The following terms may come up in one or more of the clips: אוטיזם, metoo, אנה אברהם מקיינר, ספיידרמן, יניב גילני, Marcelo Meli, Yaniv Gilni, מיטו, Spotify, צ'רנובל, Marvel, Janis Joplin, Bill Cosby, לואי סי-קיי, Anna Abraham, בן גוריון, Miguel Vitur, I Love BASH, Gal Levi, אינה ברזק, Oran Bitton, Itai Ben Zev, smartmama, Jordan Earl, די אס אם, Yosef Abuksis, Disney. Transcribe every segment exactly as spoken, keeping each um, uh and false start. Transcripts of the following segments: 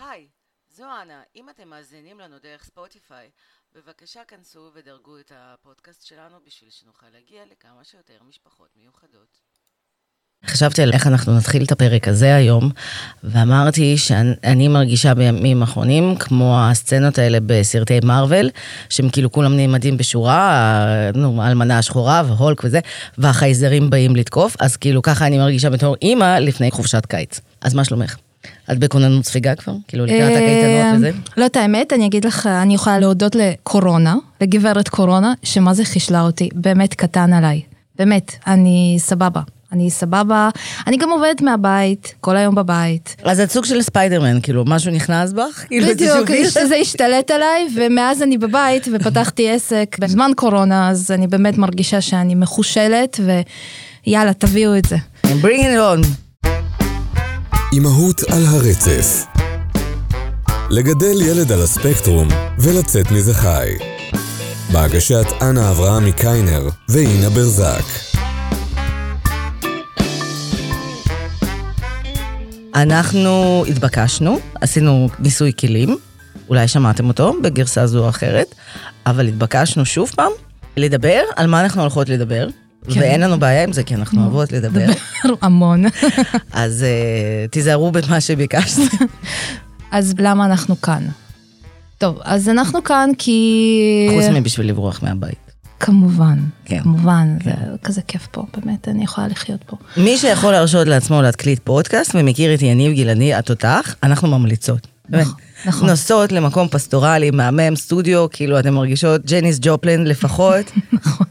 היי, זו אנה. אם אתם מאזינים לנו דרך ספוטיפיי, בבקשה כנסו ודרגו את הפודקאסט שלנו בשביל שנוכל להגיע לכמה שיותר משפחות מיוחדות. חשבתי על איך אנחנו נתחיל את הפרק הזה היום, ואמרתי שאני מרגישה בימים האחרונים כמו הסצנות האלה בסרטי מרוול, שהם כאילו כולם נעמדים בשורה, נו, האלמנה השחורה והולק וזה, והחייזרים באים לתקוף, אז כאילו ככה אני מרגישה בתור אימא לפני חופשת קיץ. אז מה שלומך? את בקוננות ספיגה כבר? כאילו לקראת הקייטנות וזה? לא, את האמת, אני אגיד לך, אני יכולה להודות לקורונה, לגברת קורונה, שמה זה חישלה אותי, באמת קטן עליי. באמת, אני סבבה. אני סבבה, אני גם עובדת מהבית, כל היום בבית. אז את סוג של ספיידרמן, כאילו, משהו נכנס בך? בדיוק, זה השתלט עליי, ומאז אני בבית, ופתחתי עסק בזמן קורונה, אז אני באמת מרגישה שאני מחושלת, ויאללה, תביאו את זה. Bring it on. אימהות על הרצף. לגדל ילד על הספקטרום, ולצאת מזה חי. בהגשת אנה אברהם מקיינר, ואינה ברזק. אנחנו התבקשנו, עשינו ניסוי כלים, אולי שמעתם אותו בגרסה זו או אחרת, אבל התבקשנו שוב פעם לדבר על מה אנחנו הולכות לדבר, כן. ואין לנו בעיה עם זה, כי אנחנו אוהבות לדבר. דבר המון. אז uh, תיזהרו במה שביקשנו. אז למה אנחנו כאן? טוב, אז אנחנו כאן כי... חוץ מבשביל לברוח מהבית. כמובן, כן, כמובן, כן. זה כזה כיף פה, באמת, אני יכולה לחיות פה. מי שיכול להרשות לעצמו להתקליט פודקאסט ומכיר את יניב גילני, את אותך, אנחנו ממליצות. נכון, נכון. נוסעות למקום פסטורלי, מהמם, סטודיו, כאילו אתם מרגישות ג'ניס ג'ופלין לפחות. נכון.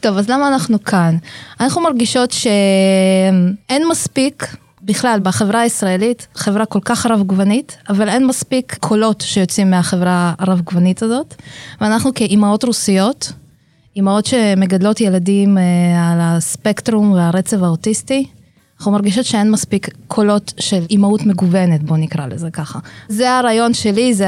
טוב, אז למה אנחנו כאן? אנחנו מרגישות שאין מספיק... בכלל, בחברה הישראלית, חברה כל כך רב-גוונית, אבל אין מספיק קולות שיוצאים מהחברה הרב-גוונית הזאת, ואנחנו כאימהות רוסיות, אימהות שמגדלות ילדים על הספקטרום והרצף האוטיסטי, אנחנו מרגישות שאין מספיק קולות של אימהות מגוונת, בוא נקרא לזה ככה. זה הרעיון שלי, זה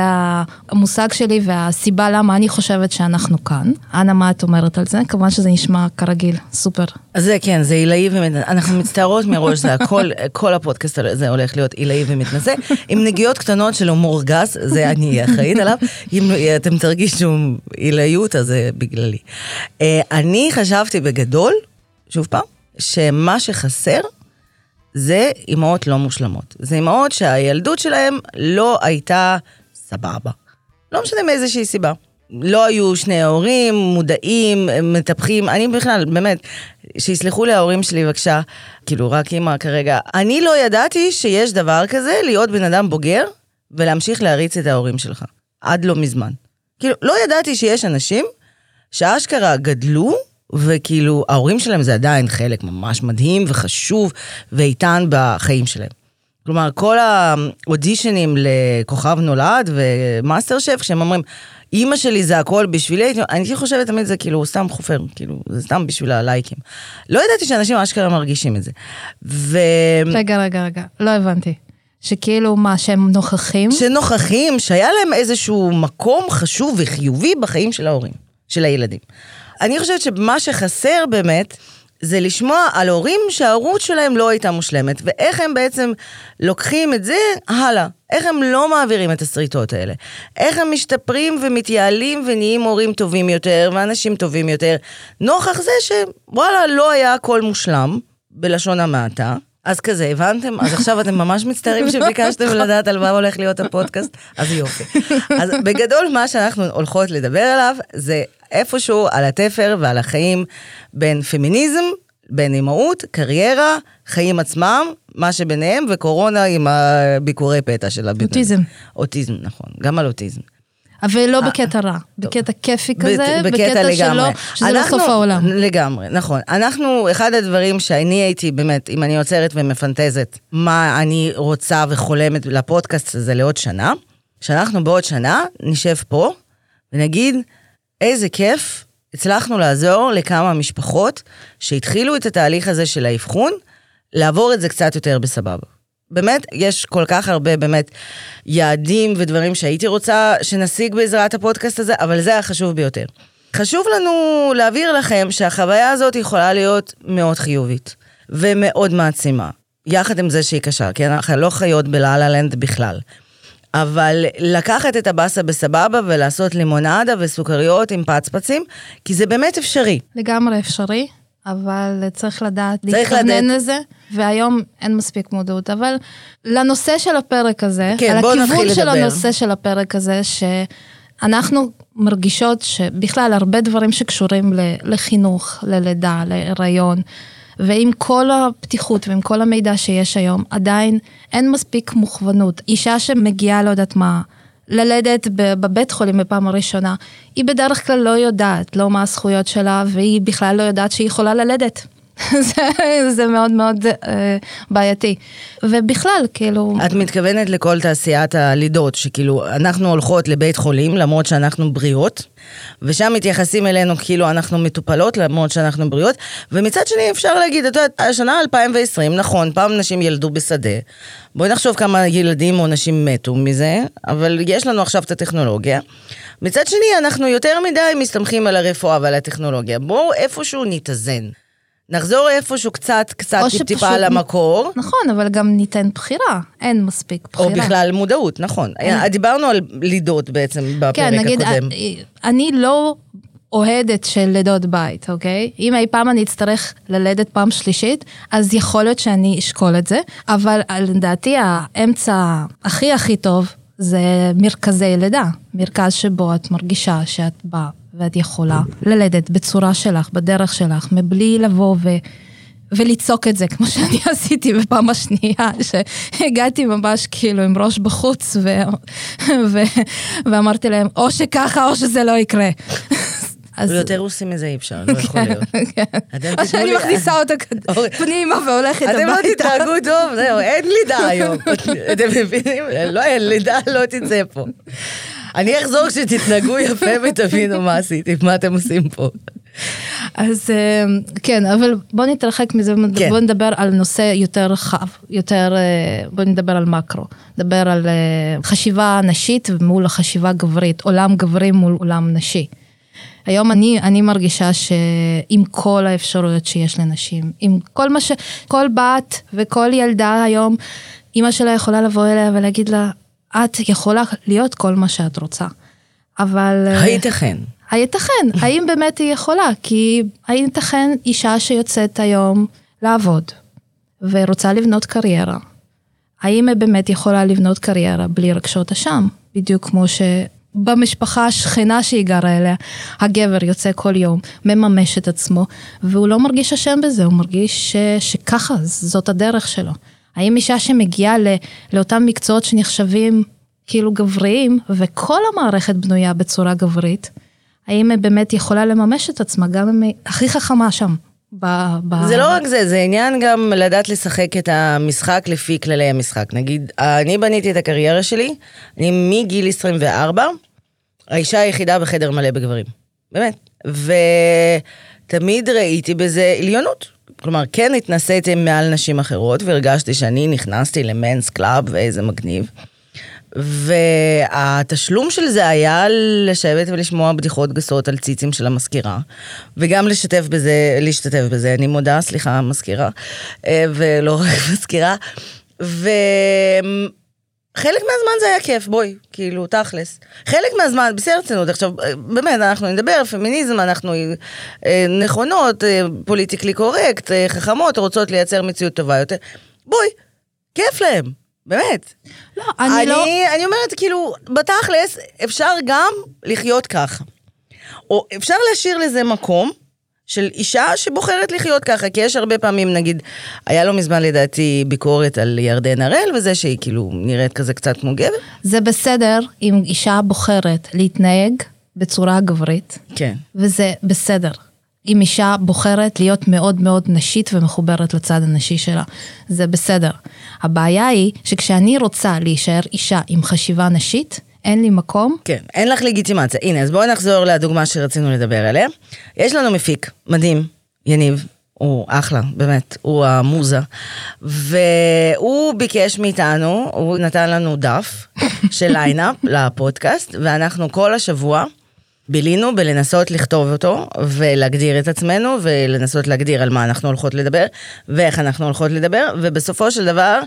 המושג שלי, והסיבה למה אני חושבת שאנחנו כאן. אנה, מה את אומרת על זה? כמובן שזה נשמע כרגיל, סופר. אז זה כן, זה אילאי ומתנשא. אנחנו מצטערות מראש, זה הכל, כל הפודקאסט הזה הולך להיות אילאי ומתנשא. עם נגיעות קטנות של הומור גס, זה אני אחראית עליו. אם אתם תרגישו אילאיות, אז זה בגללי. אני חשבתי בגדול, שוב פעם, שמה שחסר, זה אימהות לא מושלמות. זה אימהות שהילדות שלהם לא הייתה סבבה. לא משנה מאיזושהי סיבה. לא היו שני הורים, מודעים, מטפחים. אני בכלל, באמת, שיסלחו לי ההורים שלי, בבקשה, כאילו רק אמא כרגע. אני לא ידעתי שיש דבר כזה, להיות בן אדם בוגר, ולהמשיך להריץ את ההורים שלך. עד לא מזמן. כאילו, לא ידעתי שיש אנשים שהאשכרה גדלו, וכאילו ההורים שלהם זה עדיין חלק ממש מדהים וחשוב ואיתן בחיים שלהם. כלומר, כל האודישנים לכוכב נולד ומאסטר שף, כשהם אומרים, אמא שלי זה הכל בשבילי, אני חושבת תמיד זה כאילו סתם חופר, כאילו זה סתם בשביל הלייקים. לא ידעתי שאנשים אשכרה מרגישים את זה. ו... רגע, רגע, רגע, לא הבנתי. שכאילו מה, שהם נוכחים? שנוכחים, שהיה להם איזשהו מקום חשוב וחיובי בחיים של ההורים, של הילדים. אני חושבת שמה שחסר באמת, זה לשמוע על הורים שההורות שלהם לא הייתה מושלמת, ואיך הם בעצם לוקחים את זה הלאה, איך הם לא מעבירים את הסריטות האלה, איך הם משתפרים ומתייעלים ונהיים הורים טובים יותר, ואנשים טובים יותר, נוכח זה שוואלה לא היה הכל מושלם, בלשון המעטה, אז כזה, הבנתם? אז עכשיו אתם ממש מצטערים שביקשתם לדעת על מה הולך להיות הפודקאסט, אז יופי. אז בגדול מה שאנחנו הולכות לדבר עליו, זה איפשהו על התפר ועל החיים בין פמיניזם, בין אימהות, קריירה, חיים עצמם, מה שביניהם, וקורונה עם הביקורי פתע של הביניהם. אוטיזם. אוטיזם, נכון, גם על אוטיזם. אבל לא בקטע רע, בקטע כיפי כזה, בקטע שלו, שזה לא סוף העולם. לגמרי, נכון. אנחנו, אחד הדברים שאני הייתי באמת, אם אני עוצרת ומפנטזת, מה אני רוצה וחולמת לפודקאסט הזה לעוד שנה, שאנחנו בעוד שנה נשב פה ונגיד, איזה כיף, הצלחנו לעזור לכמה משפחות שהתחילו את התהליך הזה של ההבחון, לעבור את זה קצת יותר בסבבה. באמת, יש כל כך הרבה באמת יעדים ודברים שהייתי רוצה שנשיג בעזרת הפודקאסט הזה, אבל זה החשוב ביותר. חשוב לנו להעביר לכם שהחוויה הזאת יכולה להיות מאוד חיובית ומאוד מעצימה. יחד עם זה שהיא קשה, כי אנחנו לא חיות בלאללנד בכלל. אבל לקחת את הבאסה בסבבה ולעשות לימונדה וסוכריות עם פצפצים, כי זה באמת אפשרי. לגמרי אפשרי, אבל צריך לדעת להתכוונן לזה, והיום אין מספיק מודעות. אבל לנושא של הפרק הזה, כן, על הכיוון של הנושא של הפרק הזה, שאנחנו מרגישות שבכלל הרבה דברים שקשורים לחינוך, ללידה, להיריון, ועם כל הפתיחות ועם כל המידע שיש היום, עדיין אין מספיק מוכוונות. אישה שמגיעה, לא יודעת מה, ללדת בבית חולים בפעם הראשונה, היא בדרך כלל לא יודעת, לא מה הזכויות שלה, והיא בכלל לא יודעת שהיא יכולה ללדת. זה, זה מאוד מאוד אה, בעייתי. ובכלל, כאילו... את מתכוונת לכל תעשיית הלידות, שכאילו אנחנו הולכות לבית חולים, למרות שאנחנו בריאות, ושם מתייחסים אלינו כאילו אנחנו מטופלות, למרות שאנחנו בריאות, ומצד שני אפשר להגיד, את יודעת, השנה אלפיים ועשרים, נכון, פעם נשים ילדו בשדה, בואי נחשוב כמה ילדים או נשים מתו מזה, אבל יש לנו עכשיו את הטכנולוגיה. מצד שני, אנחנו יותר מדי מסתמכים על הרפואה ועל הטכנולוגיה. בואו איפשהו נתאזן. נחזור איפשהו קצת, קצת טיפה על המקור. נכון, אבל גם ניתן בחירה. אין מספיק בחירה. או בכלל מודעות, נכון. דיברנו על לידות בעצם בפרק הקודם. כן, נגיד, אני לא אוהדת של לידות בית, אוקיי? אם אי פעם אני אצטרך ללדת פעם שלישית, אז יכול להיות שאני אשקול את זה, אבל לדעתי האמצע הכי הכי טוב זה מרכזי לידה. מרכז שבו את מרגישה שאת באה. ואת יכולה ללדת בצורה שלך, בדרך שלך, מבלי לבוא ו... וליצוק את זה, כמו שאני עשיתי בפעם השנייה, שהגעתי ממש כאילו עם ראש בחוץ, ו... ו... ואמרתי להם, או שככה או שזה לא יקרה. יותר עושים את זה אי אפשר, לא יכול להיות. או שאני מכניסה אותו פנימה והולכת הביתה. אתם לא תתרגו טוב, זהו, אין לידה היום. אתם מבינים? לא, אין לידה, לא תצא פה. אני אחזור כשתתנהגו יפה ותבינו מה עשיתי, מה אתם עושים פה. אז כן, אבל בוא נתרחק מזה, בוא נדבר על נושא יותר רחב, יותר, בוא נדבר על מקרו, נדבר על חשיבה נשית מול החשיבה גברית, עולם גברי מול עולם נשי. היום אני, אני מרגישה שעם כל האפשרויות שיש לנשים, עם כל מה ש... כל בת וכל ילדה היום, אמא שלה יכולה לבוא אליה ולהגיד לה, את יכולה להיות כל מה שאת רוצה, אבל... הייתכן. הייתכן, האם באמת היא יכולה? כי הייתכן אישה שיוצאת היום לעבוד, ורוצה לבנות קריירה. האם היא באמת יכולה לבנות קריירה בלי רגשות אשם? בדיוק כמו ש... במשפחה השכנה שהיא גרה אליה, הגבר יוצא כל יום, מממש את עצמו, והוא לא מרגיש אשם בזה, הוא מרגיש ש... שככה, זאת הדרך שלו. האם אישה שמגיעה לא, לאותם מקצועות שנחשבים כאילו גבריים, וכל המערכת בנויה בצורה גברית, האם היא באמת יכולה לממש את עצמה, גם אם היא הכי חכמה שם. ב, ב... זה לא רק זה, זה עניין גם לדעת לשחק את המשחק לפי כללי המשחק. נגיד, אני בניתי את הקריירה שלי, אני מגיל עשרים וארבע, האישה היחידה בחדר מלא בגברים. באמת. ותמיד ראיתי בזה עליונות. כלומר, כן התנסיתי מעל נשים אחרות, והרגשתי שאני נכנסתי למנס קלאב ואיזה מגניב. והתשלום של זה היה לשבת ולשמוע בדיחות גסות על ציצים של המזכירה, וגם לשתף בזה, להשתתף בזה, אני מודה, סליחה, מזכירה, ולא רק מזכירה, וחלק מהזמן זה היה כיף, בואי, כאילו, תכלס. חלק מהזמן, בסרצינות, עכשיו, באמת, אנחנו נדבר, פמיניזם, אנחנו נכונות, פוליטיקלי קורקט, חכמות, רוצות לייצר מציאות טובה יותר, בואי, כיף להם. באמת. לא, אני, אני לא... אני אומרת, כאילו, בתכלס, אפשר גם לחיות ככה. או אפשר להשאיר לזה מקום של אישה שבוחרת לחיות ככה, כי יש הרבה פעמים, נגיד, היה לו מזמן לדעתי ביקורת על ירדן ארל, וזה שהיא כאילו נראית כזה קצת כמו גבר. זה בסדר אם אישה בוחרת להתנהג בצורה גברית. כן. וזה בסדר. אם אישה בוחרת להיות מאוד מאוד נשית ומחוברת לצד הנשי שלה, זה בסדר. הבעיה היא שכשאני רוצה להישאר אישה עם חשיבה נשית, אין לי מקום. כן, אין לך לגיטימציה. הנה, אז בואו נחזור לדוגמה שרצינו לדבר עליה. יש לנו מפיק מדהים, יניב, הוא אחלה, באמת, הוא המוזה, והוא ביקש מאיתנו, הוא נתן לנו דף של ליינאפ לפודקאסט, ואנחנו כל השבוע, בילינו בלנסות לכתוב אותו, ולהגדיר את עצמנו, ולנסות להגדיר על מה אנחנו הולכות לדבר, ואיך אנחנו הולכות לדבר, ובסופו של דבר,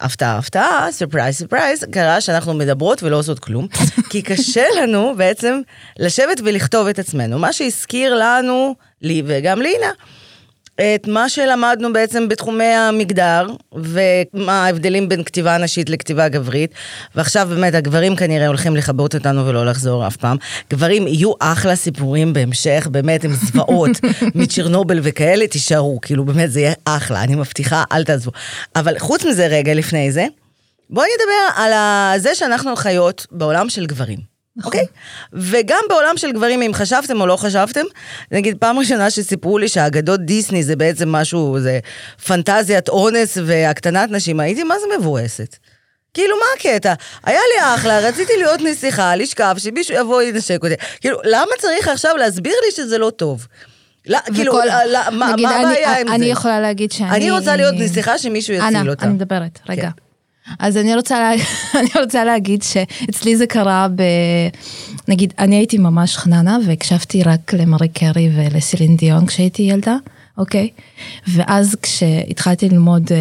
הפתעה, הפתעה, סרפרייז, סרפרייז, קרה שאנחנו מדברות ולא עושות כלום, כי קשה לנו בעצם לשבת ולכתוב את עצמנו, מה שהזכיר לנו, לי וגם לינה, את מה שלמדנו בעצם בתחומי המגדר, ומה ההבדלים בין כתיבה נשית לכתיבה גברית, ועכשיו באמת הגברים כנראה הולכים לחבות אותנו ולא לחזור אף פעם. גברים יהיו אחלה סיפורים בהמשך, באמת הם זוועות מצ'רנובל וכאלה, תישארו, כאילו באמת זה יהיה אחלה, אני מבטיחה, אל תעזבו. אבל חוץ מזה רגע לפני זה, בואו נדבר על זה שאנחנו חיות בעולם של גברים. אוקיי? וגם בעולם של גברים, אם חשבתם או לא חשבתם, נגיד פעם ראשונה שסיפרו לי שהאגדות דיסני זה בעצם משהו, זה פנטזיית אונס והקטנת נשים, הייתי מה זה מבועסת. כאילו מה הקטע? היה לי אחלה, רציתי להיות נסיכה, לשכב, שמישהו יבוא ינשק אותי. כאילו, למה צריך עכשיו להסביר לי שזה לא טוב? לא, כאילו, מה הבעיה עם זה? אני יכולה להגיד שאני... אני רוצה להיות נסיכה שמישהו יציל אותה. אני מדברת, רגע. אז אני רוצה, לה... אני רוצה להגיד שאצלי זה קרה, ב... נגיד, אני הייתי ממש חננה, והקשבתי רק למרי קרי ולסילין דיון כשהייתי ילדה, אוקיי? ואז כשהתחלתי ללמוד אה,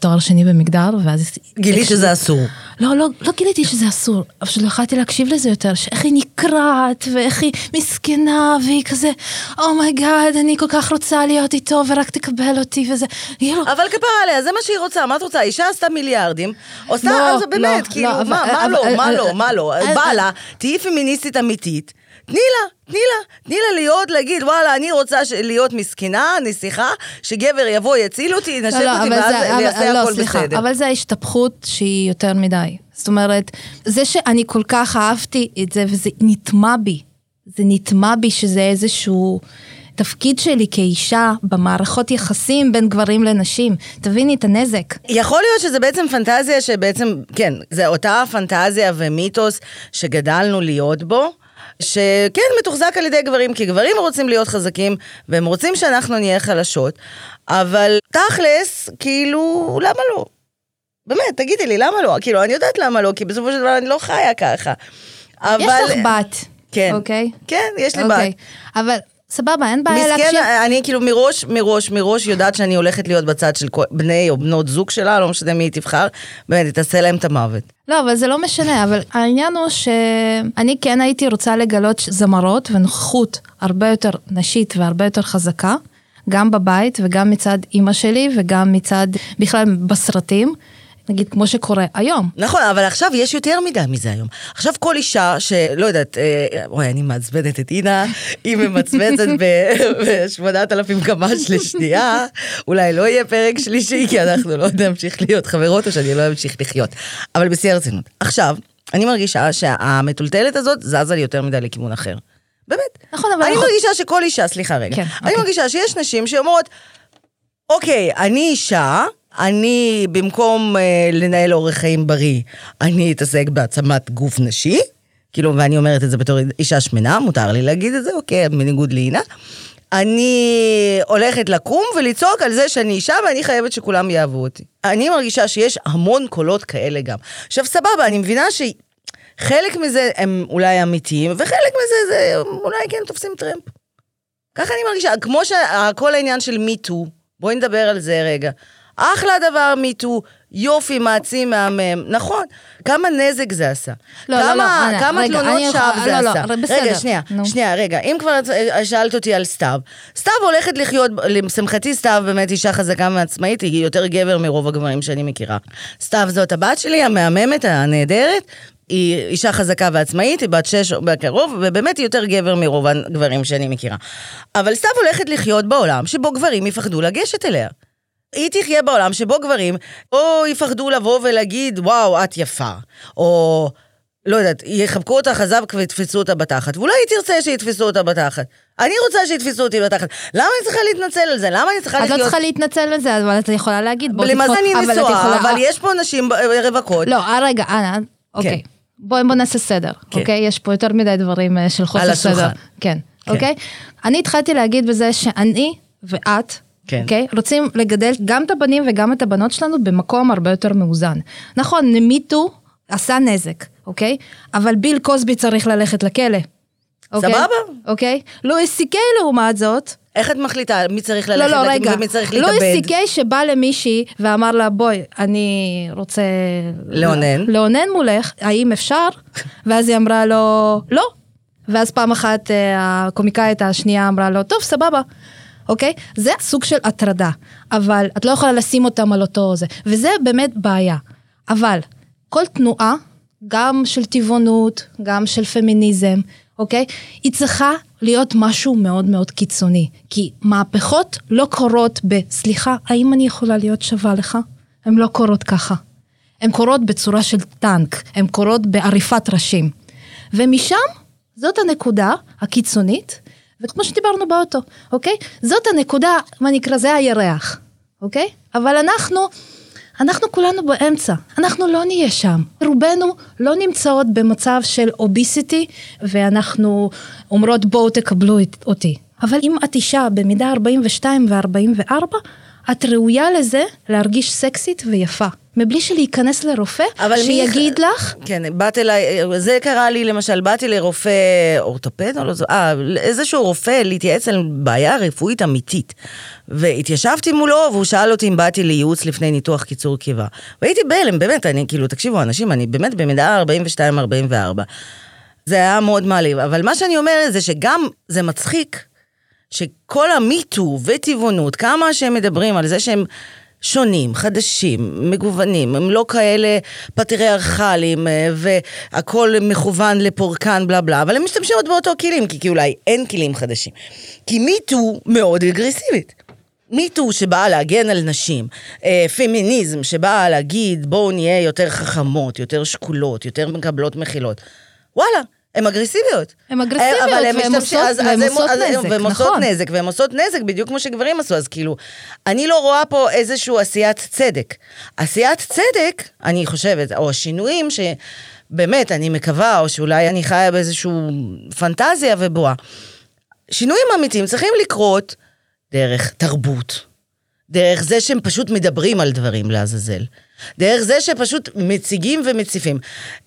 תואר שני במגדר, ואז... גילי הקש... שזה אסור. לא, לא, לא גיליתי שזה אסור, אבל שלא יכלתי להקשיב לזה יותר, שאיך היא נקראת, ואיך היא מסכנה, והיא כזה, אומייגאד, oh אני כל כך רוצה להיות איתו, ורק תקבל אותי, וזה... אבל כפרה עליה, זה מה שהיא רוצה, מה את רוצה? אישה עשתה מיליארדים, עושה, לא, אז באמת, לא, כאילו, לא, מה, אבל, מה, אבל, לא, אבל, מה לא, אבל, מה לא, מה לא, בא לה, תהיי פמיניסטית אמיתית, תני לה, תני לה, תני לה להיות, להגיד, וואלה, אני רוצה להיות מסכנה, נסיכה, שגבר יבוא, יציל אותי, נשק אותי, ואז לייצא הכל בסדר. אבל זה ההשתפכות שהיא יותר מדי. זאת אומרת, זה שאני כל כך אהבתי את זה, וזה נטמע בי. זה נטמע בי שזה איזשהו תפקיד שלי כאישה במערכות יחסים בין גברים לנשים. תביני את הנזק. יכול להיות שזה בעצם פנטזיה שבעצם, כן, זה אותה פנטזיה ומיתוס שגדלנו להיות בו, שכן מתוחזק על ידי גברים, כי גברים רוצים להיות חזקים, והם רוצים שאנחנו נהיה חלשות, אבל תכלס, כאילו, למה לא? באמת, תגידי לי, למה לא? כאילו, אני יודעת למה לא, כי בסופו של דבר אני לא חיה ככה. אבל... יש לך בת. כן. אוקיי. כן, יש לי אוקיי. בת. אבל... סבבה, אין בעיה להקשיב. מסכן, אני כאילו מראש, מראש, מראש יודעת שאני הולכת להיות בצד של בני או בנות זוג שלה, לא משנה מי תבחר, באמת, תעשה להם את המוות. לא, אבל זה לא משנה, אבל העניין הוא שאני כן הייתי רוצה לגלות זמרות ונוכחות הרבה יותר נשית והרבה יותר חזקה, גם בבית וגם מצד אמא שלי וגם מצד, בכלל בסרטים, נגיד, כמו שקורה היום. נכון, אבל עכשיו יש יותר מדי מזה היום. עכשיו כל אישה שלא יודעת, אוי, אני מעצבנת את אינה, היא ממצבצת ב-שמונת אלפים קמ"ש לשנייה, אולי לא יהיה פרק שלישי, כי אנחנו לא נמשיך להיות חברות, או שאני לא אמשיך לחיות. אבל בשיא הרצינות. עכשיו, אני מרגישה שהמטולטלת הזאת זזה לי יותר מדי לכיוון אחר. באמת. נכון, אבל... אני מרגישה שכל אישה, סליחה רגע, אני מרגישה שיש נשים שאומרות, אוקיי, אני אישה, אני במקום אה, לנהל אורח חיים בריא, אני אתעסק בעצמת גוף נשי, כאילו, ואני אומרת את זה בתור אישה שמנה, מותר לי להגיד את זה, אוקיי, בניגוד לינה, אני הולכת לקום ולצעוק על זה שאני אישה, ואני חייבת שכולם יאהבו אותי. אני מרגישה שיש המון קולות כאלה גם. עכשיו, סבבה, אני מבינה שחלק מזה הם אולי אמיתיים, וחלק מזה זה אולי כן תופסים טרמפ. ככה אני מרגישה, כמו שכל העניין של מיטו, בואי נדבר על זה רגע, אחלה דבר מיטו, יופי, מעצים מהמם, נכון, כמה נזק זה עשה, לא, כמה, לא, לא, כמה רגע, תלונות שווא זה לא, עשה, לא, לא, רגע, שנייה, נו. שנייה, רגע, אם כבר שאלת אותי על סתיו, סתיו הולכת לחיות, לשמחתי סתיו באמת אישה חזקה מעצמאית, היא יותר גבר מרוב הגברים שאני מכירה, סתיו זאת הבת שלי, המאממת, הנהדרת, היא אישה חזקה ועצמאית, היא בת שש בקרוב, ובאמת היא יותר גבר מרוב הגברים שאני מכירה, אבל סתיו הולכת לחיות בעולם שבו גברים יפחדו לגשת אליה, היא תחיה בעולם שבו גברים או יפחדו לבוא ולהגיד, וואו, את יפה, או, לא יודעת, יחבקו אותה חזק ויתפסו אותה בתחת, ואולי היא תרצה שיתפסו אותה בתחת. אני רוצה שיתפסו אותי בתחת. למה אני צריכה להתנצל על זה? למה אני צריכה להיות... את לא צריכה להתנצל על זה, אבל את יכולה להגיד... למעשה אני נשואה, אבל יש פה נשים רווקות. לא, רגע, אנה, אוקיי. בואי נעשה סדר, אוקיי? יש פה יותר מדי דברים של חוסר סדר. כן, אוקיי? אני התחלתי להגיד בזה שאני ואת אוקיי? רוצים לגדל גם את הבנים וגם את הבנות שלנו במקום הרבה יותר מאוזן. נכון, מיטו עשה נזק, אוקיי? אבל ביל קוסבי צריך ללכת לכלא. סבבה? אוקיי. לואי סי-קיי לעומת זאת. איך את מחליטה? מי צריך ללכת? לא, לא, רגע. ומי צריך להתאבד? לואי סי-קיי שבא למישהי ואמר לה, בואי, אני רוצה... לעונן. לעונן מולך, האם אפשר? ואז היא אמרה לו, לא. ואז פעם אחת הקומיקאית השנייה אמרה לו, טוב, סבבה. אוקיי? זה סוג של הטרדה. אבל את לא יכולה לשים אותם על אותו זה. וזה באמת בעיה. אבל כל תנועה, גם של טבעונות, גם של פמיניזם, אוקיי? היא צריכה להיות משהו מאוד מאוד קיצוני, כי מהפכות לא קורות בסליחה, האם אני יכולה להיות שווה לך? הן לא קורות ככה. הן קורות בצורה של טנק, הן קורות בעריפת ראשים. ומשם, זאת הנקודה הקיצונית, וכמו שדיברנו באוטו, אוקיי? זאת הנקודה, מה נקרא, זה הירח, אוקיי? אבל אנחנו... אנחנו כולנו באמצע, אנחנו לא נהיה שם, רובנו לא נמצאות במצב של אוביסיטי, ואנחנו אומרות בואו תקבלו אותי, אבל אם את אישה במידה ארבעים ושתיים ו-ארבעים וארבע, את ראויה לזה להרגיש סקסית ויפה, מבלי שלהיכנס לרופא שיגיד מי... לך. כן, באת אליי, זה קרה לי למשל, באתי לרופא אורטופד או לא זו, אה, איזשהו רופא להתייעץ על בעיה רפואית אמיתית, והתיישבתי מולו והוא שאל אותי אם באתי לייעוץ לפני ניתוח קיצור קיבה, והייתי בהלם, באמת, אני כאילו, תקשיבו אנשים, אני באמת במידה ארבעים ושתיים ארבעים וארבע, זה היה מאוד מעליב, אבל מה שאני אומרת זה שגם זה מצחיק, שכל המיטו וטבעונות, כמה שהם מדברים על זה שהם שונים, חדשים, מגוונים, הם לא כאלה פטריארכלים, והכל מכוון לפורקן, בלה בלה, אבל הם משתמשים עוד באותו כלים, כי, כי אולי אין כלים חדשים. כי מיטו מאוד אגרסיבית. מיטו שבאה להגן על נשים, פמיניזם שבאה להגיד, בואו נהיה יותר חכמות, יותר שקולות, יותר מקבלות מחילות. וואלה. הן אגרסיביות. הן אגרסיביות, והן עושות נזק, והן עושות נזק, בדיוק כמו שגברים עשו, אז כאילו, אני לא רואה פה איזשהו עשיית צדק. עשיית צדק, אני חושבת, או השינויים שבאמת אני מקווה, או שאולי אני חיה באיזשהו פנטזיה ובועה. שינויים אמיתיים צריכים לקרות דרך תרבות, דרך זה שהם פשוט מדברים על דברים לעזאזל, דרך זה שפשוט מציגים ומציפים.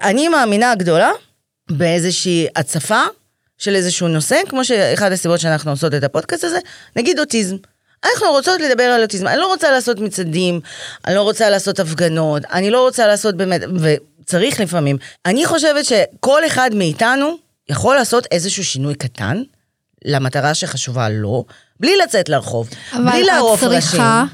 אני מאמינה גדולה, באיזושהי הצפה של איזשהו נושא, כמו שאחד הסיבות שאנחנו עושות את הפודקאסט הזה, נגיד אוטיזם. אנחנו רוצות לדבר על אוטיזם, אני לא רוצה לעשות מצדים, אני לא רוצה לעשות הפגנות, אני לא רוצה לעשות באמת, וצריך לפעמים. אני חושבת שכל אחד מאיתנו יכול לעשות איזשהו שינוי קטן, למטרה שחשובה לו, בלי לצאת לרחוב, בלי לערוף ראשים. אבל את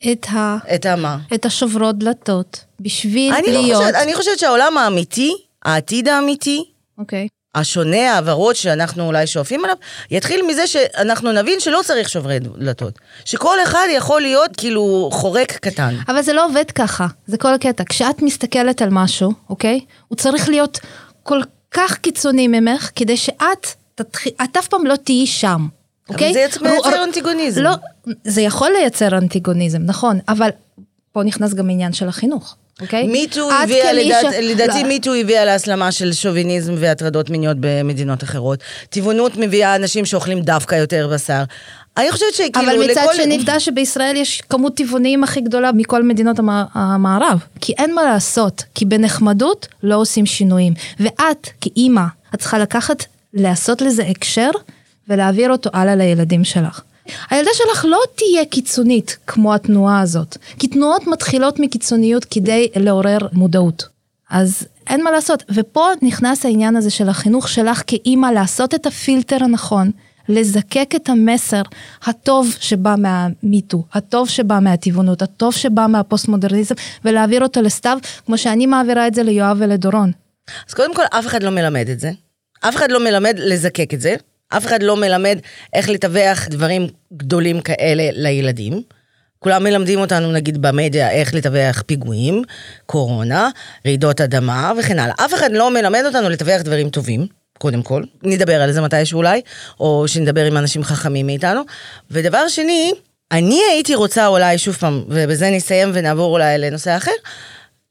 צריכה... את ה... את המה? את השוברות דלתות, בשביל אני להיות... לא חושבת, אני חושבת שהעולם האמיתי, העתיד האמיתי, אוקיי. השונה, העברות שאנחנו אולי שואפים עליו, יתחיל מזה שאנחנו נבין שלא צריך שוברי דלתות. שכל אחד יכול להיות כאילו חורק קטן. אבל זה לא עובד ככה, זה כל הקטע. כשאת מסתכלת על משהו, אוקיי? הוא צריך להיות כל כך קיצוני ממך, כדי שאת, תתחיל, את אף פעם לא תהיי שם. אוקיי? אבל זה יצר הוא... אנטיגוניזם. לא, זה יכול לייצר אנטיגוניזם, נכון, אבל פה נכנס גם עניין של החינוך. מיטו הביאה, לדעתי מיטו הביאה להסלמה של שוביניזם והטרדות מיניות במדינות אחרות, טבעונות מביאה אנשים שאוכלים דווקא יותר בשר, אני חושבת שכאילו... אבל מצד שנבדה שבישראל יש כמות טבעונים הכי גדולה מכל מדינות המערב, כי אין מה לעשות, כי בנחמדות לא עושים שינויים, ואת כאימא, את צריכה לקחת, לעשות לזה הקשר, ולהעביר אותו הלאה לילדים שלך. הילדה שלך לא תהיה קיצונית כמו התנועה הזאת, כי תנועות מתחילות מקיצוניות כדי לעורר מודעות. אז אין מה לעשות, ופה נכנס העניין הזה של החינוך שלך כאימא לעשות את הפילטר הנכון, לזקק את המסר הטוב שבא מהמיטו, הטוב שבא מהטבעונות, הטוב שבא מהפוסט-מודרניזם, ולהעביר אותו לסתיו, כמו שאני מעבירה את זה ליואב ולדורון. אז קודם כל, אף אחד לא מלמד את זה, אף אחד לא מלמד לזקק את זה, אף אחד לא מלמד איך לתווך דברים גדולים כאלה לילדים. כולם מלמדים אותנו, נגיד, במדיה, איך לתווך פיגועים, קורונה, רעידות אדמה וכן הלאה. אף אחד לא מלמד אותנו לתווך דברים טובים, קודם כל. נדבר על זה מתישהו אולי, או שנדבר עם אנשים חכמים מאיתנו. ודבר שני, אני הייתי רוצה אולי, שוב פעם, ובזה נסיים ונעבור אולי לנושא אחר,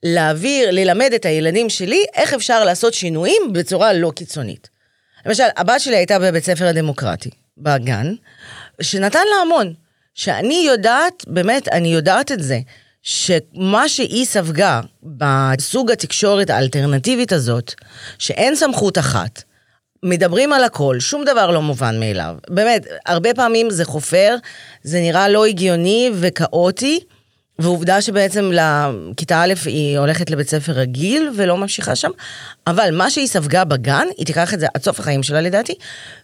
להעביר, ללמד את הילדים שלי איך אפשר לעשות שינויים בצורה לא קיצונית. למשל, הבת שלי הייתה בבית ספר הדמוקרטי, בגן, שנתן לה המון, שאני יודעת, באמת, אני יודעת את זה, שמה שהיא ספגה בסוג התקשורת האלטרנטיבית הזאת, שאין סמכות אחת, מדברים על הכל, שום דבר לא מובן מאליו. באמת, הרבה פעמים זה חופר, זה נראה לא הגיוני וכאוטי, ועובדה שבעצם לכיתה א' היא הולכת לבית ספר רגיל ולא ממשיכה שם, אבל מה שהיא ספגה בגן, היא תיקח את זה עד סוף החיים שלה לדעתי,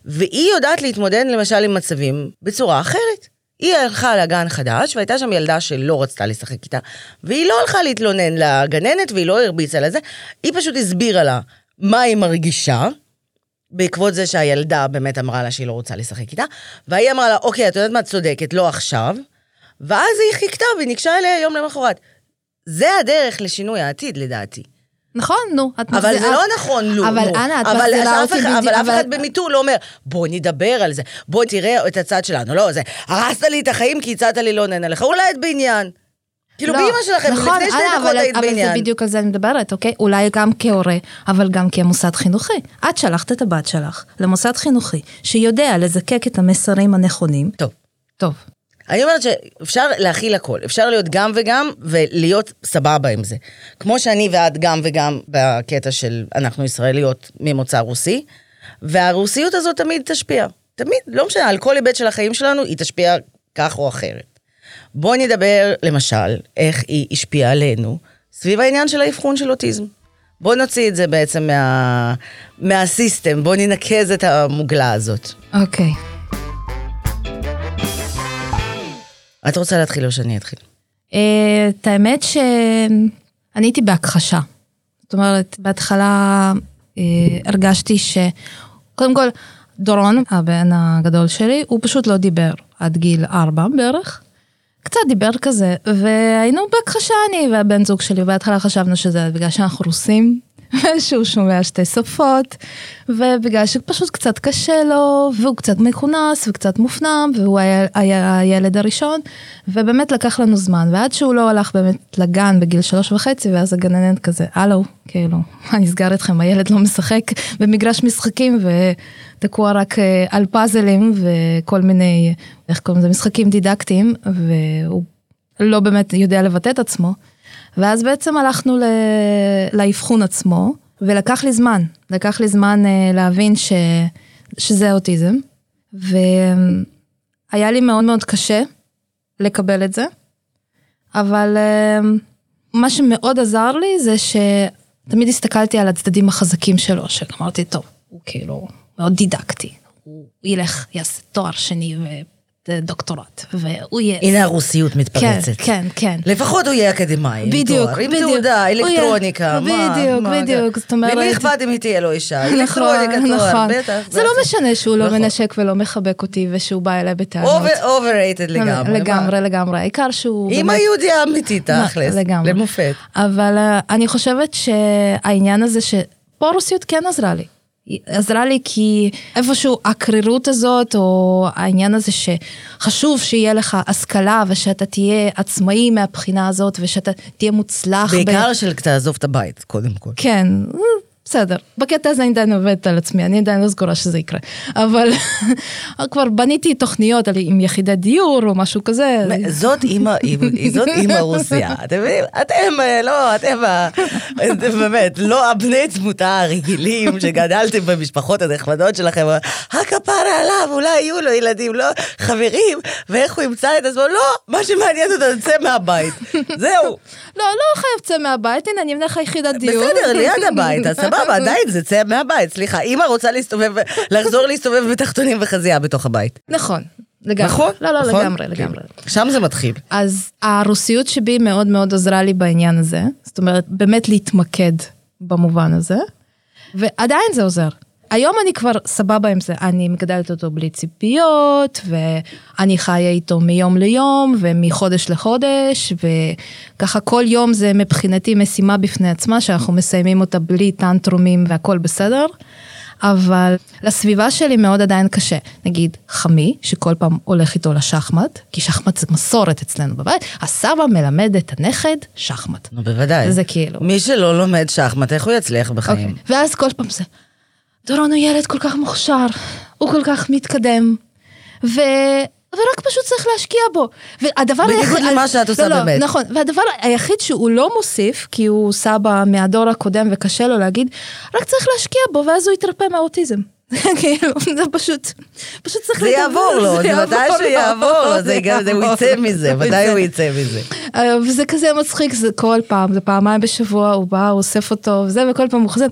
והיא יודעת להתמודד למשל עם מצבים בצורה אחרת. היא הלכה לגן חדש, והייתה שם ילדה שלא רצתה לשחק איתה, והיא לא הלכה להתלונן לגננת, והיא לא הרביצה לזה, היא פשוט הסבירה לה מה היא מרגישה, בעקבות זה שהילדה באמת אמרה לה שהיא לא רוצה לשחק איתה, והיא אמרה לה, אוקיי, את יודעת מה, צודקת, לא עכשיו, ואז היא חיכתה וניגשה אליה יום למחרת. זה הדרך לשינוי העתיד, לדעתי. נכון, נו. אבל זה לא נכון, נו. אבל אנה, את מזלה אותי בדיוק. אבל אף אחד במיתו לא אומר, בוא נדבר על זה, בוא תראה את הצד שלנו. לא, זה, הרסת לי את החיים כי הצעת לי לא נהנה לך, אולי את בעניין. כאילו, באמא שלכם, לפני שתי דקות היית בעניין. אבל זה בדיוק על זה אני מדברת, אוקיי? אולי גם כהורה, אבל גם כמוסד חינוכי. את שלחת את הבת שלך למוסד חינוכי, שיודע לזקק את המסרים הנכונים. טוב. טוב. אני אומרת שאפשר להכיל הכל, אפשר להיות גם וגם, ולהיות סבבה עם זה. כמו שאני ואת גם וגם, בקטע של אנחנו ישראליות ממוצא רוסי, והרוסיות הזאת תמיד תשפיע. תמיד, לא משנה, על כל היבט של החיים שלנו, היא תשפיע כך או אחרת. בואו נדבר, למשל, איך היא השפיעה עלינו, סביב העניין של האבחון של אוטיזם. בואו נוציא את זה בעצם מה... מהסיסטם, בואו ננקז את המוגלה הזאת. אוקיי. Okay. את רוצה להתחיל או שאני אתחיל? את האמת שאני הייתי בהכחשה. זאת אומרת, בהתחלה הרגשתי שקודם כל, דורון, הבן הגדול שלי, הוא פשוט לא דיבר עד גיל ארבע בערך. קצת דיבר כזה, והיינו בהכחשה אני והבן זוג שלי, בהתחלה חשבנו שזה בגלל שאנחנו רוסים, שהוא שומע שתי שפות, ובגלל שפשוט קצת קשה לו, והוא קצת מכונס וקצת מופנם, והוא היה, היה הילד הראשון, ובאמת לקח לנו זמן, ועד שהוא לא הלך באמת לגן בגיל שלוש וחצי, ואז הגננת כזה, הלו, כאילו, מה נסגר אתכם, הילד לא משחק במגרש משחקים, ותקוע רק על פאזלים, וכל מיני, איך קוראים זה, משחקים דידקטיים, והוא לא באמת יודע לבטא את עצמו, ואז בעצם הלכנו לאבחון עצמו, ולקח לי זמן, לקח לי זמן להבין ש, שזה אוטיזם, והיה לי מאוד מאוד קשה לקבל את זה, אבל מה שמאוד עזר לי זה שתמיד הסתכלתי על הצדדים החזקים שלו, שאמרתי, טוב, הוא כאילו מאוד דידקטי, הוא ילך, יעשה תואר שני ופרק, דוקטורט, והוא יהיה... הנה הרוסיות מתפרצת. כן, כן. לפחות הוא יהיה אקדמאי. בדיוק, בדיוק. עם תעודה, אלקטרוניקה. בדיוק, בדיוק. זאת אומרת... למי אכפת אם היא תהיה לו אישה? אלקטרוניקה, תואר, בטח. זה לא משנה שהוא לא מנשק ולא מחבק אותי, ושהוא בא אליי בטענות. Overrated לגמרי. לגמרי, לגמרי. העיקר שהוא... אם היהודיה אמיתית, תכלס. לגמרי. למופת. אבל אני חושבת שהעניין הזה שפה הרוסיות כן עזרה לי. עזרה לי כי איפשהו הקרירות הזאת או העניין הזה שחשוב שיהיה לך השכלה ושאתה תהיה עצמאי מהבחינה הזאת ושאתה תהיה מוצלח. בעיקר ב... של תעזוב את הבית קודם כל. כן, בסדר. בקטע הזה אני עדיין עובדת על עצמי, אני עדיין לא סגורה שזה יקרה. אבל כבר בניתי תוכניות על... עם יחידת דיור או משהו כזה. זאת אימא, זאת אימא רוסיה. אתם, אתם, לא, אתם, אתם באמת, לא הבני צמותה הרגילים שגדלתם במשפחות הנחמדות שלכם. הכפרה עליו, אולי יהיו לו ילדים, לא, חברים, ואיך הוא ימצא את עצמו? לא, מה שמעניין אותה, צא מהבית. זהו. לא, לא חייב צא מהבית, הנה, אני מנחה יחידת דיור. בסדר, ליד הבית, אז סבבה, עדיין זה צא מהבית, סליחה, אמא רוצה להסתובב, לחזור להסתובב בתחתונים וחזייה בתוך הבית. נכון, לגמרי. נכון? לא, לא, נכון? לגמרי, לגמרי. שם זה מתחיל. אז הרוסיות שבי מאוד מאוד עזרה לי בעניין הזה, זאת אומרת, באמת להתמקד במובן הזה, ועדיין זה עוזר. היום אני כבר סבבה עם זה, אני מגדלת אותו בלי ציפיות, ואני חיה איתו מיום ליום, ומחודש לחודש, וככה כל יום זה מבחינתי משימה בפני עצמה, שאנחנו מסיימים אותה בלי טנטרומים והכל בסדר, אבל לסביבה שלי מאוד עדיין קשה, נגיד חמי, שכל פעם הולך איתו לשחמט, כי שחמט זה מסורת אצלנו בבית, הסבא מלמד את הנכד שחמט. נו בוודאי, זה כאילו. מי שלא לומד שחמט, איך הוא יצליח בחיים? Okay. ואז כל פעם זה... דורון הוא ילד כל כך מוכשר, הוא כל כך מתקדם, ו... ורק פשוט צריך להשקיע בו. והדבר בניגוד היחיד... למה שאת עושה לא, באמת. לא, נכון, והדבר היחיד שהוא לא מוסיף, כי הוא סבא מהדור הקודם וקשה לו להגיד, רק צריך להשקיע בו, ואז הוא יתרפא מהאוטיזם. כאילו, זה פשוט, פשוט צריך לדבר. זה יעבור לו, זה ודאי שיעבור לו, זה גם, הוא יצא מזה, ודאי הוא יצא מזה. וזה כזה מצחיק, זה כל פעם, זה פעמיים בשבוע, הוא בא, הוא אוסף אותו, וזה, וכל פעם הוא חוזר,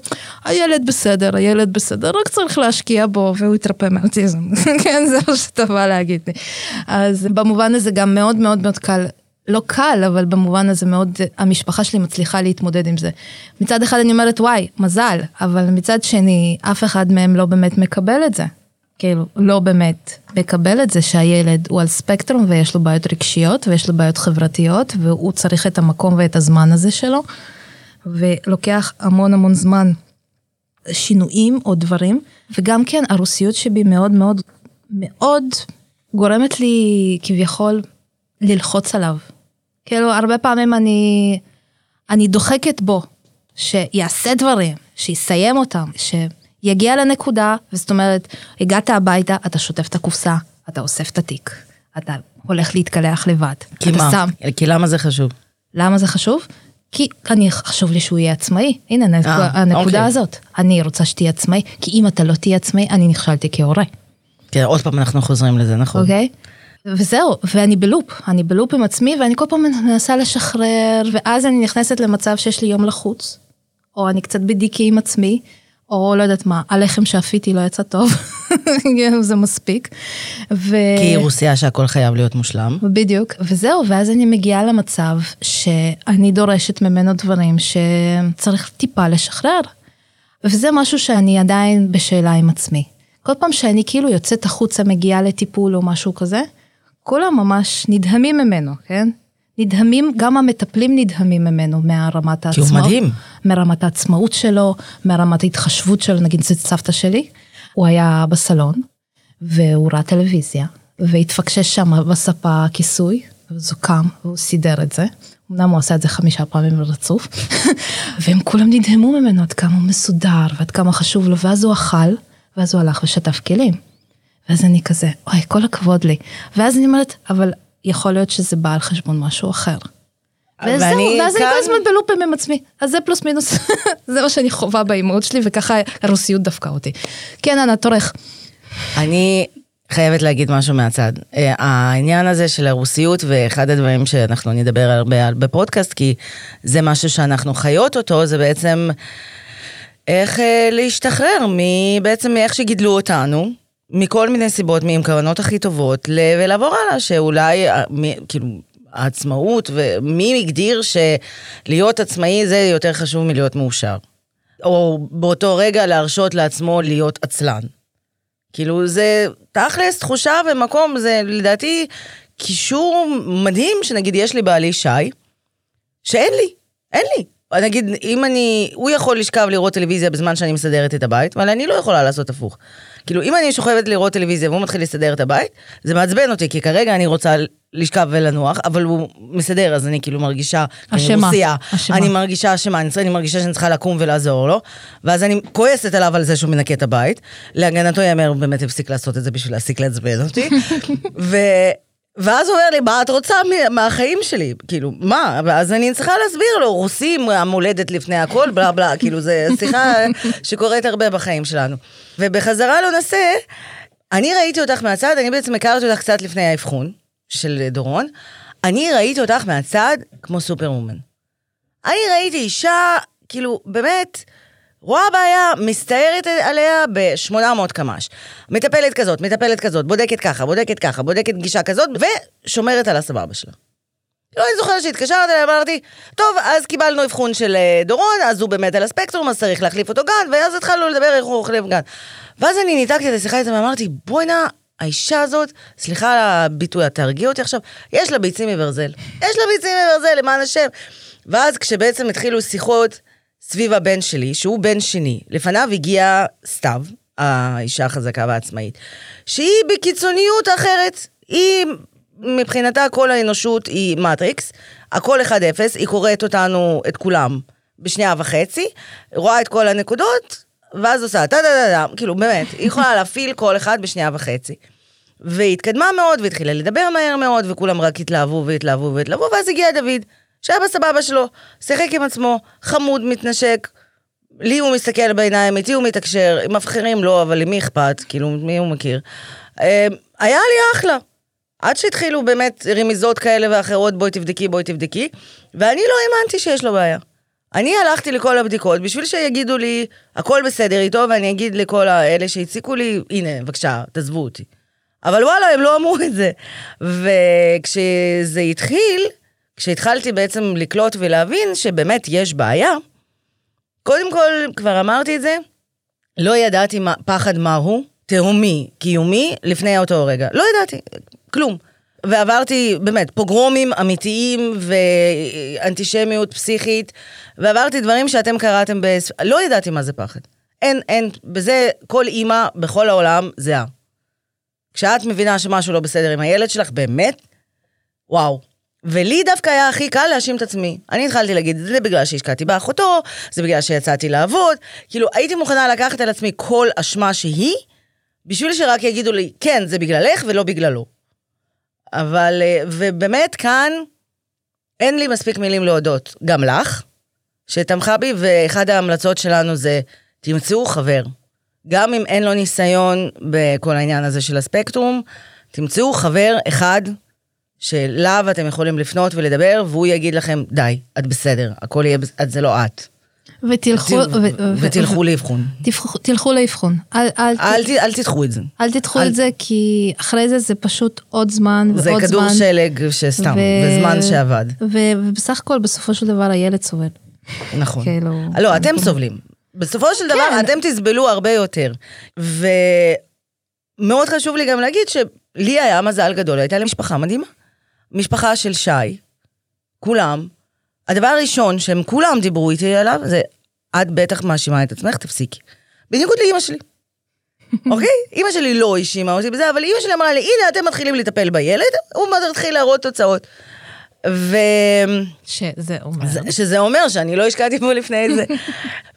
הילד בסדר, הילד בסדר, רק צריך להשקיע בו, והוא יתרפא מאוטיזם. כן, זה מה שאתה בא להגיד לי. אז במובן הזה גם מאוד מאוד מאוד קל, לא קל, אבל במובן הזה מאוד, המשפחה שלי מצליחה להתמודד עם זה. מצד אחד אני אומרת, וואי, מזל, אבל מצד שני, אף אחד מהם לא באמת מקבל את זה. כאילו, לא באמת מקבל את זה שהילד הוא על ספקטרום, ויש לו בעיות רגשיות, ויש לו בעיות חברתיות, והוא צריך את המקום ואת הזמן הזה שלו, ולוקח המון המון זמן שינויים או דברים, וגם כן, הרוסיות שבי מאוד מאוד, מאוד גורמת לי כביכול, ללחוץ עליו. כאילו, הרבה פעמים אני, אני דוחקת בו, שיעשה דברים, שיסיים אותם, שיגיע לנקודה, וזאת אומרת, הגעת הביתה, אתה שוטף את הקופסה, אתה אוסף את התיק, אתה הולך להתקלח לבד. כי מה? שם. כי למה זה חשוב? למה זה חשוב? כי אני חשוב לי שהוא יהיה עצמאי. הנה, הנק... 아, הנקודה אוקיי. הזאת. אני רוצה שתהיה עצמאי, כי אם אתה לא תהיה עצמאי, אני נכשלתי כהורה. כן, עוד פעם אנחנו חוזרים לזה, נכון. אוקיי? וזהו, ואני בלופ, אני בלופ עם עצמי, ואני כל פעם מנסה לשחרר, ואז אני נכנסת למצב שיש לי יום לחוץ, או אני קצת בדיקי עם עצמי, או לא יודעת מה, הלחם שאפיתי לא יצא טוב, זה מספיק. ו... כי רוסיה שהכל חייב להיות מושלם. בדיוק, וזהו, ואז אני מגיעה למצב שאני דורשת ממנו דברים שצריך טיפה לשחרר, וזה משהו שאני עדיין בשאלה עם עצמי. כל פעם שאני כאילו יוצאת החוצה, מגיעה לטיפול או משהו כזה, כולם ממש נדהמים ממנו, כן? נדהמים, גם המטפלים נדהמים ממנו, מהרמת העצמאות. כי הוא מדהים. מרמת העצמאות שלו, מרמת ההתחשבות שלו, נגיד זאת סבתא שלי, הוא היה בסלון, והוא ראה טלוויזיה, והתפקשש שם בספה כיסוי, והוא קם, והוא סידר את זה, אמנם הוא עשה את זה חמישה פעמים רצוף, והם כולם נדהמו ממנו, עד כמה הוא מסודר, ועד כמה חשוב לו, ואז הוא אכל, ואז הוא הלך ושטף כלים. ואז אני כזה, אוי, כל הכבוד לי. ואז אני אומרת, אבל יכול להיות שזה בא על חשבון משהו אחר. ואז אני כל הזמן בלופים עם עצמי. אז זה פלוס מינוס, זה מה שאני חובה באימהות שלי, וככה הרוסיות דווקא אותי. כן, אנה, תורך. אני חייבת להגיד משהו מהצד. העניין הזה של הרוסיות, ואחד הדברים שאנחנו נדבר הרבה בפודקאסט, כי זה משהו שאנחנו חיות אותו, זה בעצם... איך להשתחרר, בעצם מאיך שגידלו אותנו, מכל מיני סיבות, מעם כוונות הכי טובות, ולעבור הלאה, שאולי, כאילו, העצמאות, ומי מגדיר שלהיות עצמאי זה יותר חשוב מלהיות מאושר. או באותו רגע להרשות לעצמו להיות עצלן. כאילו, זה תכלס, תחושה ומקום, זה לדעתי קישור מדהים, שנגיד יש לי בעלי שי, שאין לי, אין לי. נגיד, אם אני, הוא יכול לשכב לראות טלוויזיה בזמן שאני מסדרת את הבית, אבל אני לא יכולה לעשות הפוך. כאילו, אם אני שוכבת לראות טלוויזיה והוא מתחיל לסדר את הבית, זה מעצבן אותי, כי כרגע אני רוצה לשכב ולנוח, אבל הוא מסדר, אז אני כאילו מרגישה, אני רוסיה, אני מרגישה אשמה, אני מרגישה שאני צריכה לקום ולעזור לו, ואז אני כועסת עליו על זה שהוא מנקה את הבית, להגנתו יאמר, הוא באמת הפסיק לעשות את זה בשביל להפסיק לעצבן אותי, ו... ואז הוא אומר לי, מה את רוצה מהחיים שלי? כאילו, מה? אז אני צריכה להסביר לו, רוסים, המולדת לפני הכל, בלה בלה, כאילו, זה שיחה שקורית הרבה בחיים שלנו. ובחזרה לא נסה, אני ראיתי אותך מהצד, אני בעצם הכרתי אותך קצת לפני ההבחון של דורון, אני ראיתי אותך מהצד כמו סופרוומן. אני ראיתי אישה, כאילו, באמת... רואה בעיה, מסתערת עליה ב-שמונה מאות קמ"ש. מטפלת כזאת, מטפלת כזאת, בודקת ככה, בודקת ככה, בודקת גישה כזאת, ושומרת על הסבבה שלה. לא, אני זוכרת שהתקשרת עליה, אמרתי, טוב, אז קיבלנו הבחון של דורון, אז הוא באמת על הספקטרום, אז צריך להחליף אותו גן, ואז התחלנו לדבר איך הוא החליף גן. ואז אני ניתקתי את השיחה איתם, ואמרתי, בואי נא, האישה הזאת, סליחה על הביטוי, תרגיע אותי עכשיו, יש לה ביצים מברזל. יש לה ביצים מברזל, למען השם. ואז כשבעצם התחילו שיחות סביב הבן שלי, שהוא בן שני, לפניו הגיעה סתיו, האישה החזקה והעצמאית, שהיא בקיצוניות אחרת, היא מבחינתה כל האנושות היא מטריקס, הכל אחד אפס, היא קוראת אותנו את כולם בשנייה וחצי, רואה את כל הנקודות, ואז עושה, טה-טה-טה-טה, כאילו באמת, היא יכולה להפעיל כל אחד בשנייה וחצי. והיא התקדמה מאוד, והתחילה לדבר מהר מאוד, וכולם רק התלהבו והתלהבו והתלהבו, ואז הגיע דוד, שהיה בסבבה שלו, שיחק עם עצמו, חמוד, מתנשק, לי הוא מסתכל בעיניים, איתי הוא מתקשר, עם אחרים לא, אבל עם מי אכפת, כאילו, מי הוא מכיר. היה לי אחלה. עד שהתחילו באמת רמיזות כאלה ואחרות, בואי תבדקי, בואי תבדקי, ואני לא האמנתי שיש לו בעיה. אני הלכתי לכל הבדיקות, בשביל שיגידו לי, הכל בסדר איתו, ואני אגיד לכל האלה שהציקו לי, הנה, בבקשה, תעזבו אותי. אבל וואלה, הם לא אמרו את זה. וכשזה התחיל, כשהתחלתי בעצם לקלוט ולהבין שבאמת יש בעיה, קודם כל, כבר אמרתי את זה, לא ידעתי מה, פחד מהו, תהומי, קיומי, לפני אותו רגע. לא ידעתי, כלום. ועברתי, באמת, פוגרומים אמיתיים ואנטישמיות פסיכית, ועברתי דברים שאתם קראתם, בס... לא ידעתי מה זה פחד. אין, אין, בזה כל אימא בכל העולם זהה. כשאת מבינה שמשהו לא בסדר עם הילד שלך, באמת, וואו. ולי דווקא היה הכי קל להאשים את עצמי. אני התחלתי להגיד, זה בגלל שהשקעתי באחותו, זה בגלל שיצאתי לעבוד, כאילו הייתי מוכנה לקחת על עצמי כל אשמה שהיא, בשביל שרק יגידו לי, כן, זה בגללך ולא בגללו. אבל, ובאמת כאן, אין לי מספיק מילים להודות, גם לך, שתמכה בי, ואחד ההמלצות שלנו זה, תמצאו חבר. גם אם אין לו ניסיון בכל העניין הזה של הספקטרום, תמצאו חבר אחד, שלאו אתם יכולים לפנות ולדבר, והוא יגיד לכם, די, את בסדר, הכל יהיה, את זה לא את. ותלכו, ותלכו לאבחון. תלכו לאבחון. אל תדחו את זה. אל תדחו את זה, כי אחרי זה זה פשוט עוד זמן, זה כדור שלג שסתם, בזמן שעבד. ובסך הכל, בסופו של דבר, הילד סובל. נכון. לא, אתם סובלים. בסופו של דבר, אתם תסבלו הרבה יותר. ומאוד חשוב לי גם להגיד, שלי היה מזל גדול, הייתה לי משפחה מדהימה. משפחה של שי, כולם, הדבר הראשון שהם כולם דיברו איתי עליו, זה, את בטח מאשימה את עצמך, תפסיקי. בניגוד לאמא שלי. אוקיי? אמא שלי לא האשימה אותי בזה, אבל אמא שלי אמרה לי, הנה אתם מתחילים לטפל בילד, הוא מתחיל להראות תוצאות. ו... שזה אומר. שזה אומר שאני לא השקעתי פה לפני זה.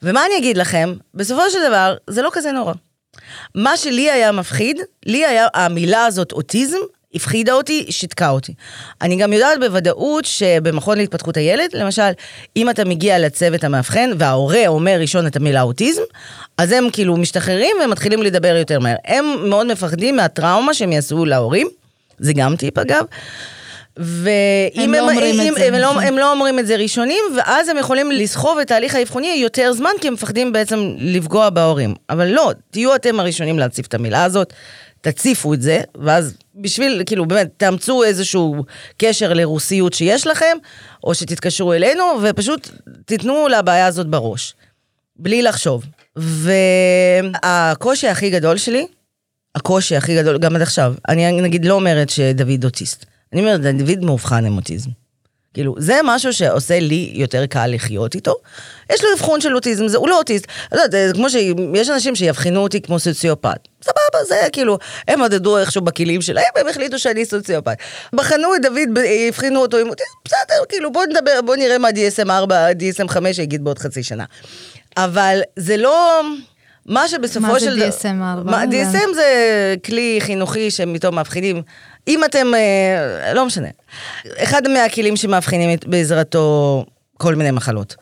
ומה אני אגיד לכם? בסופו של דבר, זה לא כזה נורא. מה שלי היה מפחיד, לי היה, המילה הזאת, אוטיזם, הפחידה אותי, שתקה אותי. אני גם יודעת בוודאות שבמכון להתפתחות הילד, למשל, אם אתה מגיע לצוות המאבחן, וההורה אומר ראשון את המילה אוטיזם, אז הם כאילו משתחררים ומתחילים לדבר יותר מהר. הם מאוד מפחדים מהטראומה שהם יעשו להורים, זה גם טיפ אגב, ואם הם, הם, הם, הם, לא, הם לא אומרים את זה ראשונים, ואז הם יכולים לסחוב את תהליך האבחוני יותר זמן, כי הם מפחדים בעצם לפגוע בהורים. אבל לא, תהיו אתם הראשונים להציף את המילה הזאת, תציפו את זה, ואז בשביל, כאילו, באמת, תאמצו איזשהו קשר לרוסיות שיש לכם, או שתתקשרו אלינו, ופשוט תתנו לבעיה הזאת בראש, בלי לחשוב. והקושי הכי גדול שלי, הקושי הכי גדול, גם עד עכשיו, אני נגיד לא אומרת שדוד אוטיסט, אני אומרת, דוד מאובחן עם אוטיזם. כאילו, זה משהו שעושה לי יותר קל לחיות איתו. יש לו אבחון של אוטיזם, זה, הוא לא אוטיסט. זה כמו שיש אנשים שיבחינו אותי כמו סוציופט. סבבה, זה כאילו, הם עדדו איכשהו בכלים שלהם, הם החליטו שאני סוציופט. בחנו את דוד, הבחינו אותו עם אוטיזם, בסדר, כאילו, בוא נדבר, בוא נראה מה די אס אם ארבע, די אס אם חמש, יגיד בעוד חצי שנה. אבל זה לא... מה שבסופו של... מה זה די אס אם ארבע? די אס אם זה כלי חינוכי שמתום מפחידים. אם אתם, לא משנה, אחד מהכלים שמאבחינים בעזרתו כל מיני מחלות.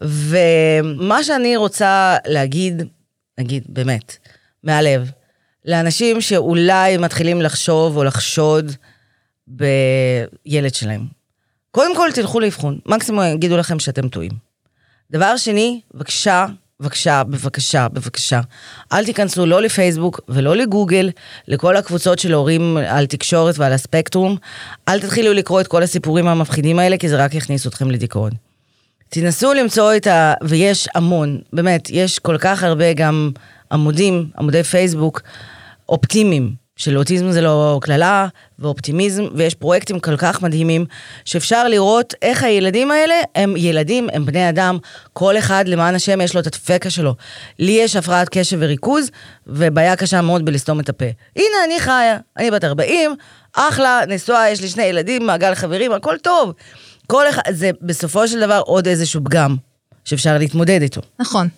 ומה שאני רוצה להגיד, נגיד באמת, מהלב, לאנשים שאולי מתחילים לחשוב או לחשוד בילד שלהם. קודם כל תלכו לאבחון, מקסימום יגידו לכם שאתם טועים. דבר שני, בבקשה, בבקשה, בבקשה, בבקשה. אל תיכנסו לא לפייסבוק ולא לגוגל, לכל הקבוצות של הורים על תקשורת ועל הספקטרום. אל תתחילו לקרוא את כל הסיפורים המפחידים האלה, כי זה רק יכניס אתכם לדיכאון. תנסו למצוא את ה... ויש המון, באמת, יש כל כך הרבה גם עמודים, עמודי פייסבוק, אופטימיים, של אוטיזם זה לא כללה, ואופטימיזם, ויש פרויקטים כל כך מדהימים, שאפשר לראות איך הילדים האלה, הם ילדים, הם בני אדם, כל אחד למען השם יש לו את הדפקה שלו. לי יש הפרעת קשב וריכוז, ובעיה קשה מאוד בלסתום את הפה. הנה אני חיה, אני בת ארבעים, אחלה, נשואה, יש לי שני ילדים, מעגל חברים, הכל טוב. כל אחד, זה בסופו של דבר עוד איזשהו פגם, שאפשר להתמודד איתו. נכון,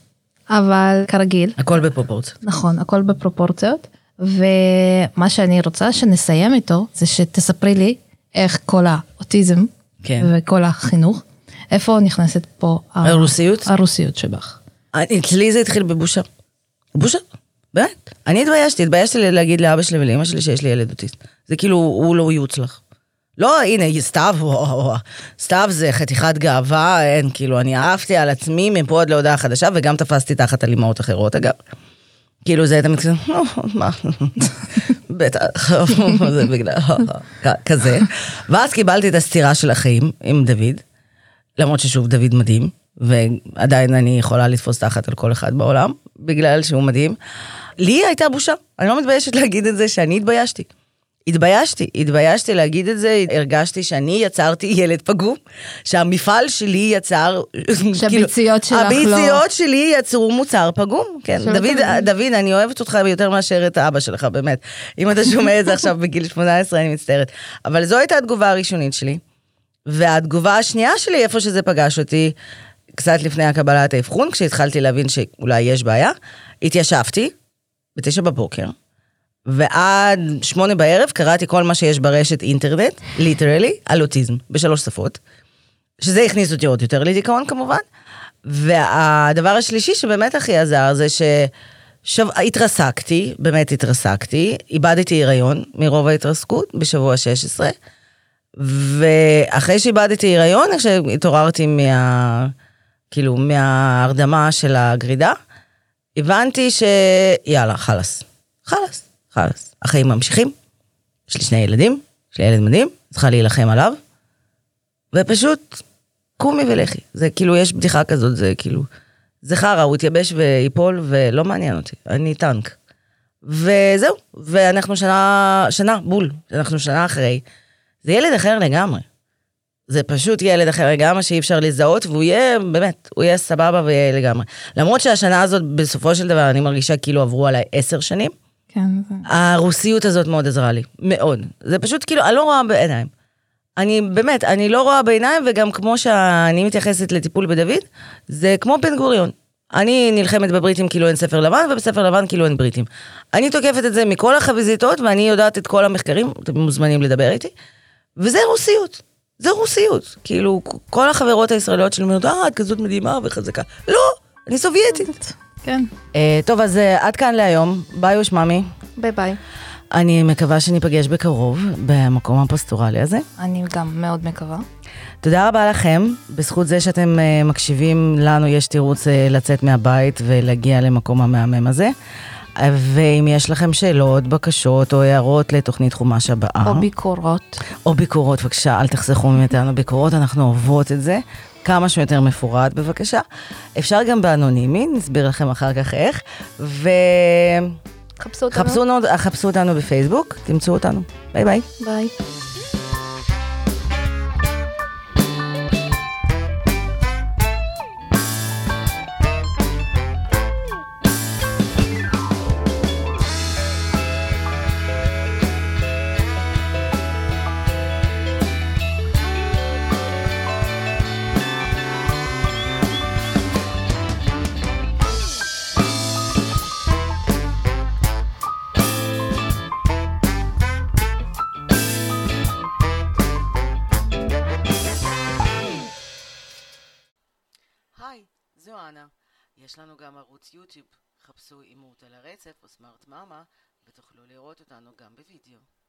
אבל כרגיל. הכל בפרופורציות. נכון, הכל בפרופורציות. ומה שאני רוצה שנסיים איתו, זה שתספרי לי איך כל האוטיזם, כן. וכל החינוך, איפה נכנסת פה הרוסיות, הרוסיות שבך. לי זה התחיל בבושה. בושה? באמת? אני התביישתי, התביישתי להגיד לאבא שלי ולאמא שלי שיש לי ילד אוטיסט. זה כאילו, הוא לא יוצלח. לא, הנה, סתיו, סתיו זה חתיכת גאווה, אין, כאילו, אני אהבתי על עצמי מפה עד להודעה חדשה, וגם תפסתי תחת אלימות אחרות, אגב. כאילו, זה הייתם כזה, מה? בטח, זה בגלל, כזה. ואז קיבלתי את הסתירה של החיים עם דוד, למרות ששוב דוד מדהים, ועדיין אני יכולה לתפוס תחת על כל אחד בעולם, בגלל שהוא מדהים. לי הייתה בושה, אני לא מתביישת להגיד את זה, שאני התביישתי. התביישתי, התביישתי להגיד את זה, הרגשתי שאני יצרתי ילד פגום, שהמפעל שלי יצר... שהביציות שלך לא... הביציות שלי יצרו מוצר פגום, כן. דוד, אני אוהבת אותך יותר מאשר את האבא שלך, באמת. אם אתה שומע את זה עכשיו בגיל שמונה עשרה, אני מצטערת. אבל זו הייתה התגובה הראשונית שלי. והתגובה השנייה שלי, איפה שזה פגש אותי, קצת לפני הקבלת האבחון, כשהתחלתי להבין שאולי יש בעיה, התיישבתי בתשע בבוקר, ועד שמונה בערב קראתי כל מה שיש ברשת אינטרנט, ליטרלי, על אוטיזם, בשלוש שפות, שזה הכניס אותי עוד יותר לדיכאון כמובן, והדבר השלישי שבאמת הכי עזר זה שהתרסקתי, באמת התרסקתי, איבדתי היריון מרוב ההתרסקות בשבוע שש עשרה, ואחרי שאיבדתי היריון, כשהתעוררתי מה, כאילו, מההרדמה של הגרידה, הבנתי ש... יאללה, חלס. חלס, חלס. החיים ממשיכים, יש לי שני ילדים, יש לי ילד מדהים, צריכה להילחם עליו, ופשוט קומי ולכי. זה כאילו, יש בדיחה כזאת, זה כאילו, זה חרה, הוא התייבש ויפול, ולא מעניין אותי, אני טנק. וזהו, ואנחנו שנה, שנה, בול, אנחנו שנה אחרי, זה ילד אחר לגמרי. זה פשוט ילד אחר לגמרי שאי אפשר לזהות, והוא יהיה, באמת, הוא יהיה סבבה ויהיה לגמרי. למרות שהשנה הזאת, בסופו של דבר, אני מרגישה כאילו עברו עליי עשר שנים. כן. הרוסיות הזאת מאוד עזרה לי, מאוד. זה פשוט כאילו, אני לא רואה בעיניים. אני, באמת, אני לא רואה בעיניים, וגם כמו שאני מתייחסת לטיפול בדוד, זה כמו בן גוריון. אני נלחמת בבריטים כאילו אין ספר לבן, ובספר לבן כאילו אין בריטים. אני תוקפת את זה מכל החזיתות, ואני יודעת את כל המחקרים, אתם מוזמנים לדבר איתי. וזה רוסיות, זה רוסיות, כאילו כל החברות הישראליות שלי אומרות, אה, את כזאת מדהימה וחזקה, לא, אני סובייטית. כן. טוב, אז עד כאן להיום, ביי ושממי. ביי ביי. אני מקווה שניפגש בקרוב, במקום הפסטורלי הזה. אני גם מאוד מקווה. תודה רבה לכם, בזכות זה שאתם מקשיבים לנו, יש תירוץ לצאת מהבית ולהגיע למקום המהמם הזה. ואם יש לכם שאלות, בקשות או הערות לתוכנית חומש הבאה. או ביקורות. או ביקורות, בבקשה, אל תחסכו מאיתנו ביקורות, אנחנו אוהבות את זה. כמה שיותר מפורט, בבקשה. אפשר גם באנונימי, נסביר לכם אחר כך איך. ו... חפשו אותנו. חפשו, חפשו אותנו בפייסבוק, תמצאו אותנו. ביי ביי. ביי. יש לנו גם ערוץ יוטיוב, חפשו אימות על הרצף או סמארט מאמה ותוכלו לראות אותנו גם בווידאו.